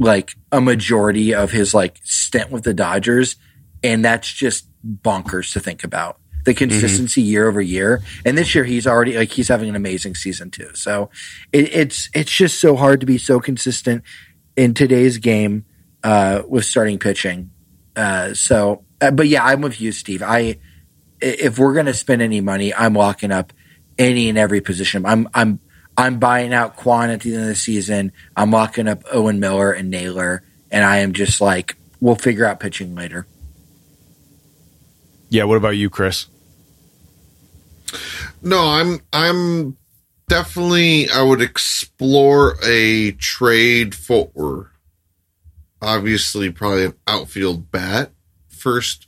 ERA, a majority of his stint with the Dodgers. And that's just bonkers to think about. The consistency year over year. And this year he's already he's having an amazing season too. So it's just so hard to be so consistent in today's game with starting pitching. But yeah, I'm with you, Steve. If we're going to spend any money, I'm locking up any and every position. I'm buying out Quan at the end of the season. I'm locking up Owen Miller and Naylor. And I am just we'll figure out pitching later. Yeah, what about you, Chris? No, I'm definitely I would explore a trade for obviously probably an outfield bat first,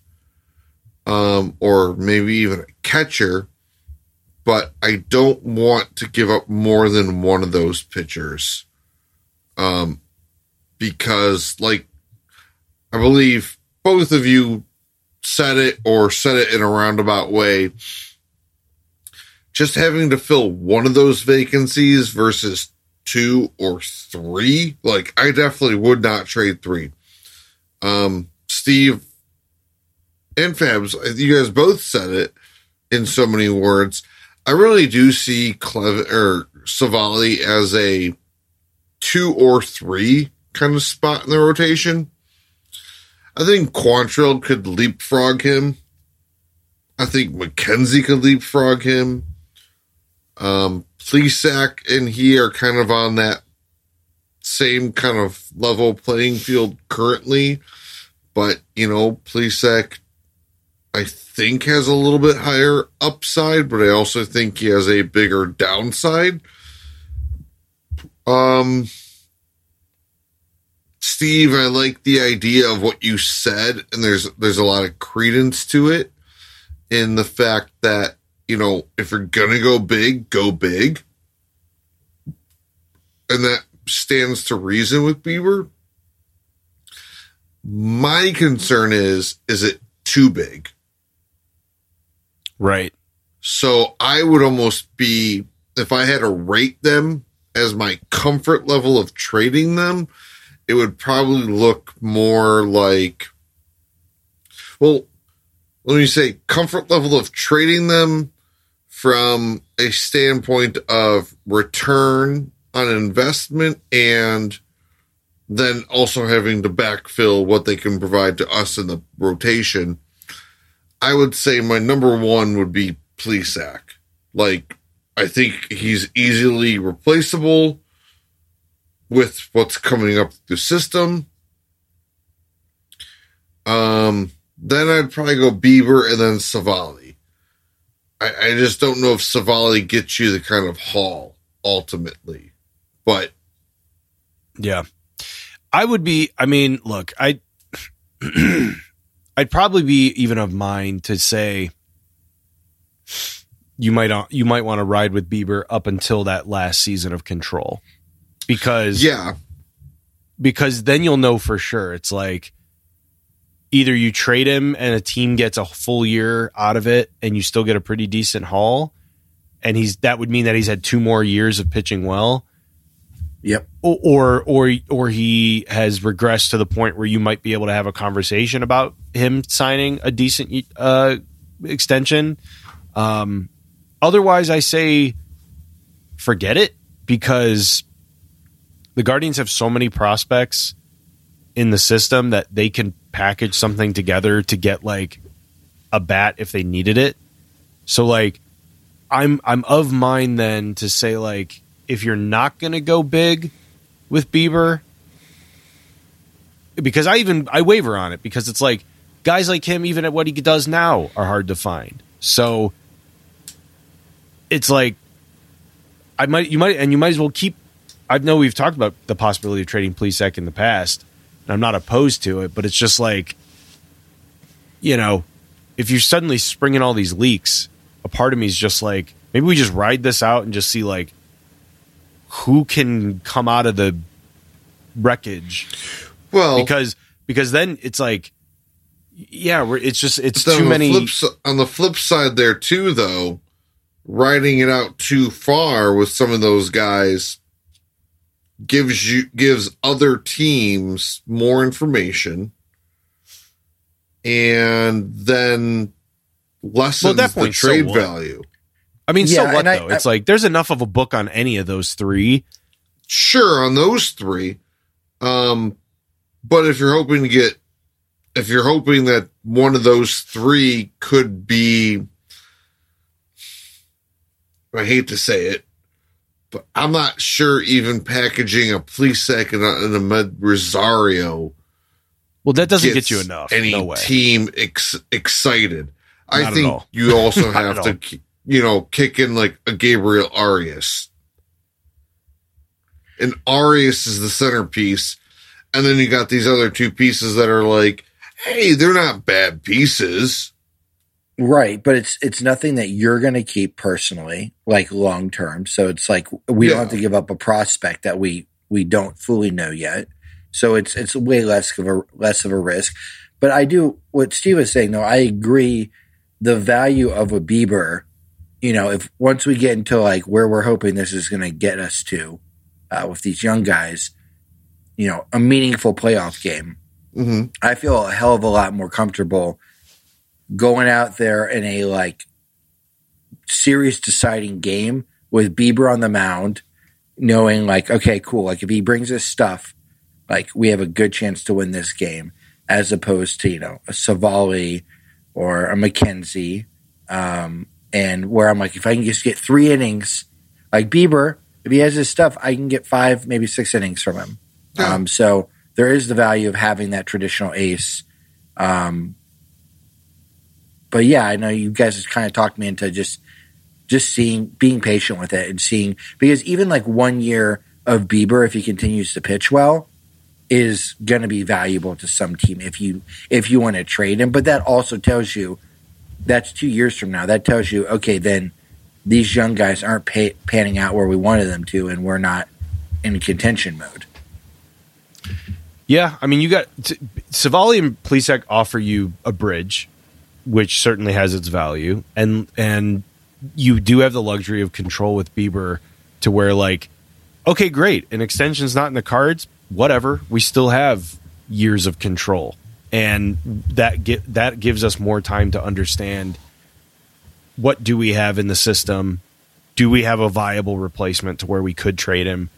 or maybe even a catcher, but I don't want to give up more than one of those pitchers. Because I believe both of you said it in a roundabout way. Just having to fill one of those vacancies versus two or three, I definitely would not trade three. Steve and Fabs, you guys both said it in so many words. I really do see Savali as a 2 or 3 kind of spot in the rotation. I think Quantrill could leapfrog him. I think McKenzie could leapfrog him. Plesak and he are kind of on that same kind of level playing field currently. But, Plesak, I think, has a little bit higher upside, but I also think he has a bigger downside. Steve, I like the idea of what you said, and there's a lot of credence to it in the fact that, if you're going to go big. And that stands to reason with Bieber. My concern is it too big? Right. So I would almost be, if I had to rate them as my comfort level of trading them, it would probably look more let me say comfort level of trading them from a standpoint of return on investment and then also having to backfill what they can provide to us in the rotation. I would say my number one would be Plesak. Like, I think he's easily replaceable with what's coming up the system. Then I'd probably go Bieber and then Savali. I just don't know if Savali gets you the kind of haul ultimately, but yeah, I would be, I mean, look, I'd probably be even of mind to say you might want to ride with Bieber up until that last season of control, because then you'll know for sure. It's like, either you trade him and a team gets a full year out of it and you still get a pretty decent haul, and that would mean that he's had two more years of pitching well. Yep. Or he has regressed to the point where you might be able to have a conversation about him signing a decent extension. Otherwise, I say forget it, because the Guardians have so many prospects in the system that they can package something together to get like a bat if they needed it. So like I'm of mind then to say, like, if you're not going to go big with Bieber, because I waver on it, because it's like guys like him, even at what he does now, are hard to find. So it's like you might as well keep. I know we've talked about the possibility of trading Plesak in the past. I'm not opposed to it, but it's just like, you know, if you're suddenly springing all these leaks, a part of me is just like, maybe we just ride this out and just see like who can come out of the wreckage. Well, because then it's like, yeah, it's too many. On the flip side there too, though, riding it out too far with some of those guys gives other teams more information, and then lessens the trade value. I mean, yeah, so what, though? It's like there's enough of a book on any of those three. Sure, on those three. But if you're hoping that one of those three could be, I hate to say it, but I'm not sure even packaging a Plesak and a Med Rosario. Well, that doesn't get you enough. Any no way. Team excited. Not I think you also have to, kick in like a Gabriel Arias. And Arias is the centerpiece. And then you got these other two pieces that are like, hey, they're not bad pieces. Right, but it's nothing that you're going to keep personally, like long-term. So it's like we don't have to give up a prospect that we don't fully know yet. So it's way less of a risk. But I do – what Steve was saying, though, I agree the value of a Bieber, if once we get into like where we're hoping this is going to get us to with these young guys, a meaningful playoff game, mm-hmm. I feel a hell of a lot more comfortable – going out there in a like series deciding game with Bieber on the mound, knowing like, okay, cool. Like if he brings us stuff, like we have a good chance to win this game, as opposed to, a Savali or a McKenzie. And where I'm like, if I can just get 3 innings, like Bieber, if he has his stuff, I can get 5, maybe 6 innings from him. Yeah. So there is the value of having that traditional ace, but yeah, I know you guys have kind of talked me into just being patient with it and seeing, because even like 1 year of Bieber, if he continues to pitch well, is going to be valuable to some team if you want to trade him. But that also tells you that's 2 years from now. That tells you, okay, then these young guys aren't panning out where we wanted them to, and we're not in contention mode. Yeah, I mean, you got Savali and Plesak offer you a bridge, which certainly has its value. And you do have the luxury of control with Bieber to where like, okay, great. An extension's not in the cards, whatever. We still have years of control. And that gives us more time to understand what do we have in the system? Do we have a viable replacement to where we could trade him?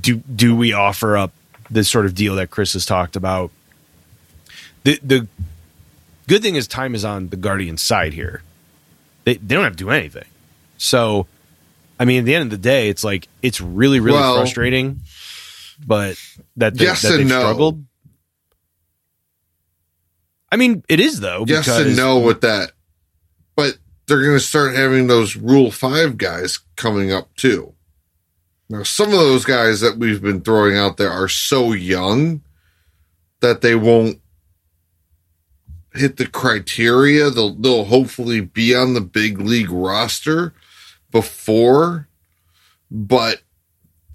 Do we offer up the sort of deal that Chris has talked about. The good thing is time is on the Guardians' side here. They don't have to do anything. So, I mean, at the end of the day, it's like, it's really, really frustrating, but that, they've struggled. I mean, it is, though. Yes and no with that. But they're going to start having those Rule 5 guys coming up, too. Now, some of those guys that we've been throwing out there are so young that they won't hit the criteria. They'll hopefully be on the big league roster before, but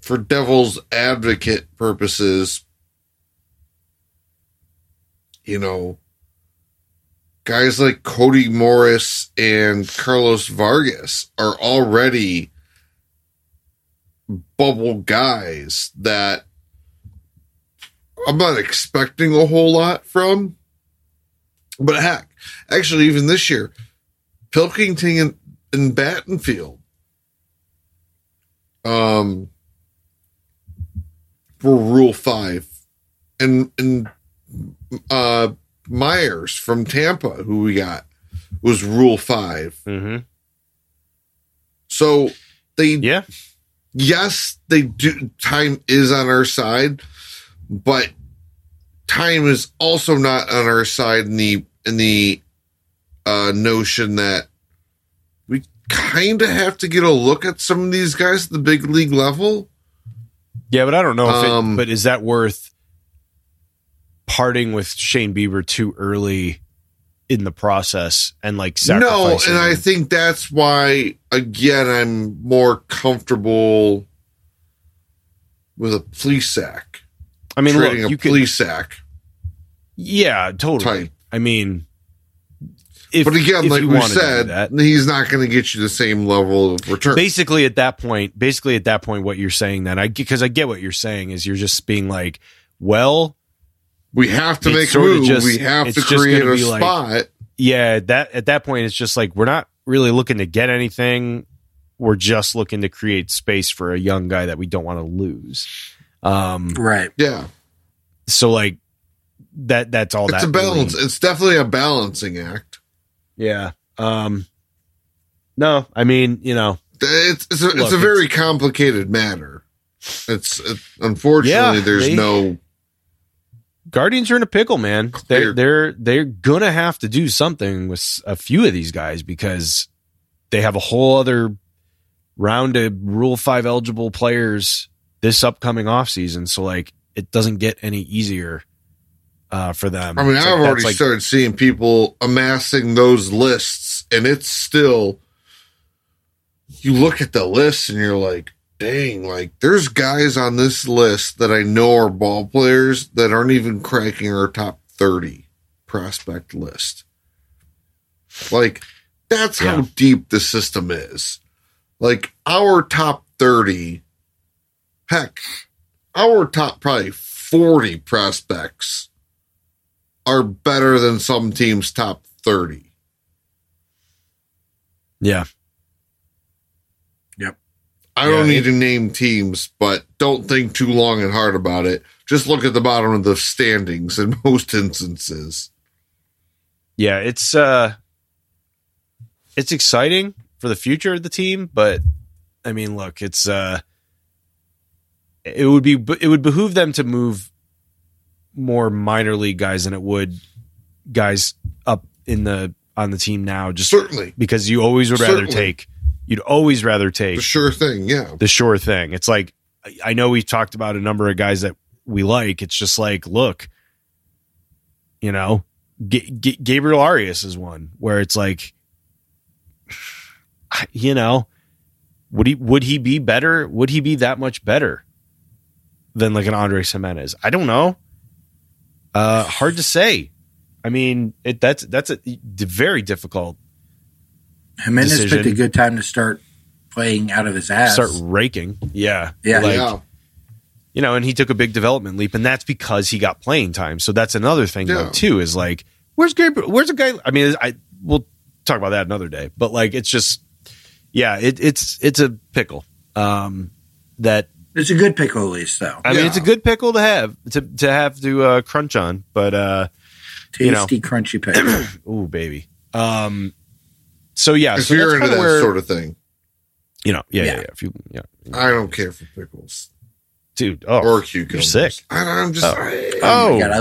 for devil's advocate purposes, you know, guys like Cody Morris and Carlos Vargas are already bubble guys that I'm not expecting a whole lot from. But heck, actually, even this year, Pilkington and Battenfield were Rule 5. And Myers from Tampa, who we got, was Rule 5. Mm-hmm. So yes, they do. Time is on our side, but time is also not on our side in the notion that we kind of have to get a look at some of these guys at the big league level. Yeah, but I don't know. But is that worth parting with Shane Bieber too early in the process and like sacrificing? No, and I think that's why, again, I'm more comfortable with a Plesak. I mean, trading a Plesak. Yeah, totally. Type. I mean, if like we said, he's not going to get you the same level of return. Basically, at that point, what you're saying then, because I get what you're saying is you're just being like, well, we have to make a move. We have to create a spot. Like, yeah, at that point, it's just like we're not really looking to get anything. We're just looking to create space for a young guy that we don't want to lose. Right. Yeah. So like that's all. It's a balance. It's definitely a balancing act. Yeah. No, I mean, you know, it's a very complicated matter. It's unfortunately there's no. Guardians are in a pickle, man. They're gonna have to do something with a few of these guys because they have a whole other round of Rule 5 eligible players this upcoming offseason, so like it doesn't get any easier for them. I mean, I've already started seeing people amassing those lists, and it's still, you look at the list and you're like, dang, like there's guys on this list that I know are ball players that aren't even cracking our top 30 prospect list. Like that's how deep the system is. Like our top 30. Heck, our top probably 40 prospects are better than some teams' top 30. Yeah. Yep. I don't need to name teams, but don't think too long and hard about it. Just look at the bottom of the standings in most instances. Yeah, it's exciting for the future of the team, but I mean, look, it would behoove them to move more minor league guys than it would guys up on the team now. Just certainly, because you always would rather take the sure thing. Yeah, the sure thing. It's like, I know we've talked about a number of guys that we like. It's just like, look, you know, Gabriel Arias is one where it's like, you know, would he be better? Would he be that much better than like an Andrés Giménez? I don't know. Hard to say. I mean, that's a very difficult Giménez picked a good time to start playing out of his ass. Start raking. Yeah. Yeah. Like, yeah. You know, and he took a big development leap, and that's because he got playing time. So that's another thing, though, too, is like, where's a guy? I mean, we'll talk about that another day, but like, it's just, yeah, it's a pickle that It's a good pickle, at least, though. I mean, it's a good pickle to have to crunch on, but tasty, crunchy pickle. Ooh, baby. So yeah, if so you're into that sort of thing, I don't care for pickles, dude. Oh, or cucumbers. You're sick. I'm just. Oh my God, I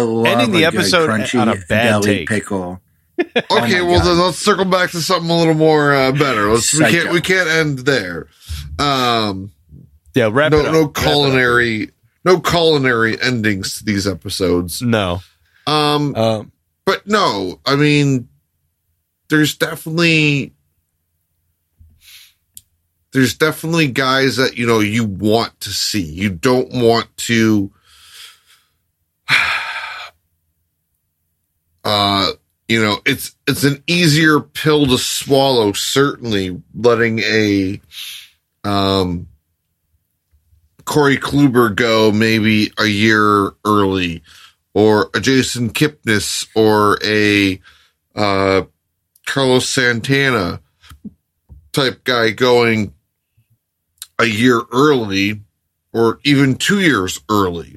love ending the episode on a bad take. Pickle. Okay, then let's circle back to something a little more better. We can't end there. Wrap it up. No culinary endings to these episodes. No. But no, I mean, there's definitely guys that, you want to see. You don't want to, it's an easier pill to swallow, certainly, letting a Corey Kluber go maybe a year early, or a Jason Kipnis, or a Carlos Santana type guy going a year early, or even 2 years early,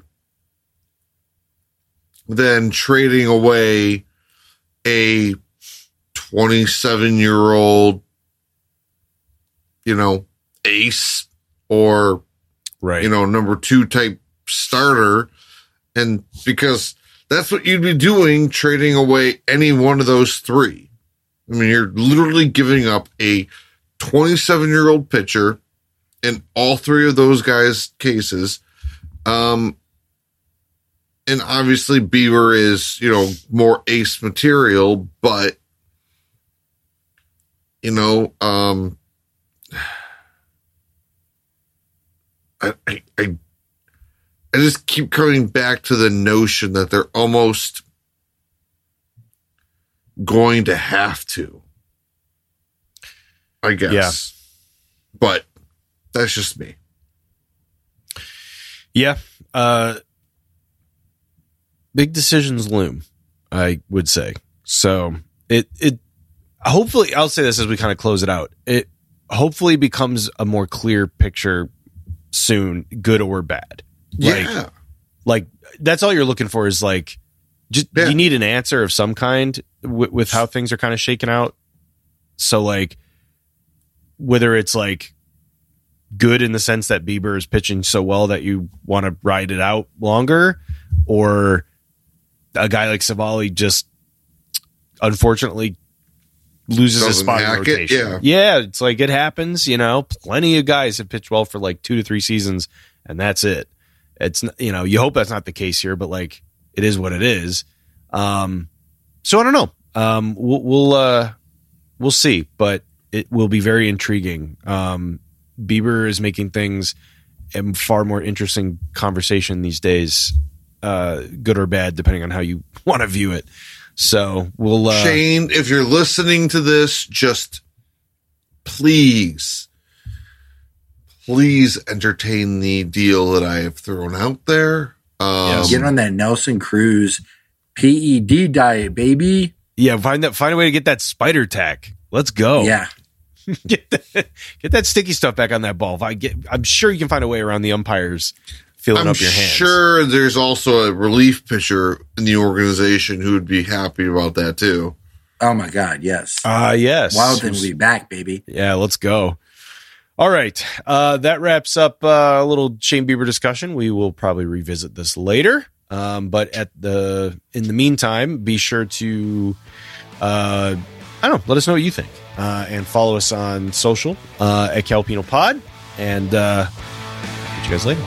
than trading away a 27-year-old, ace or, number two type starter. And because that's what you'd be doing, trading away any one of those three. I mean, you're literally giving up a 27-year-old pitcher in all three of those guys' cases. And obviously Bieber is, more ace material, but, I just keep coming back to the notion that they're almost going to have to, I guess. Yeah. But that's just me. Yeah. Big decisions loom, I would say. So it hopefully, I'll say this as we kind of close it out, it hopefully becomes a more clear picture soon, good or bad. Yeah. Like that's all you're looking for is you need an answer of some kind with how things are kind of shaken out. So whether it's good in the sense that Bieber is pitching so well that you want to ride it out longer, or a guy like Savali just unfortunately loses his spot in rotation. Yeah, it's it happens, Plenty of guys have pitched well for 2 to 3 seasons, and that's it. It's you hope that's not the case here, but it is what it is. So I don't know. We'll see, but it will be very intriguing. Bieber is making things a far more interesting conversation these days. Good or bad, depending on how you want to view it. So we'll Shane, if you're listening to this, just please entertain the deal that I have thrown out there. Get on that Nelson Cruz PED diet, baby. Yeah, find a way to get that spider tack. Let's go. Yeah. Get that sticky stuff back on that ball. I'm sure you can find a way around the umpires. Filling up your hands. I'm sure there's also a relief pitcher in the organization who would be happy about that too. Oh my God, yes. Yes. Wildman will be back, baby. Yeah, let's go. All right. That wraps up a little Shane Bieber discussion. We will probably revisit this later. But in the meantime, be sure to let us know what you think. And follow us on social at Cal Penal Pod. And catch you guys later.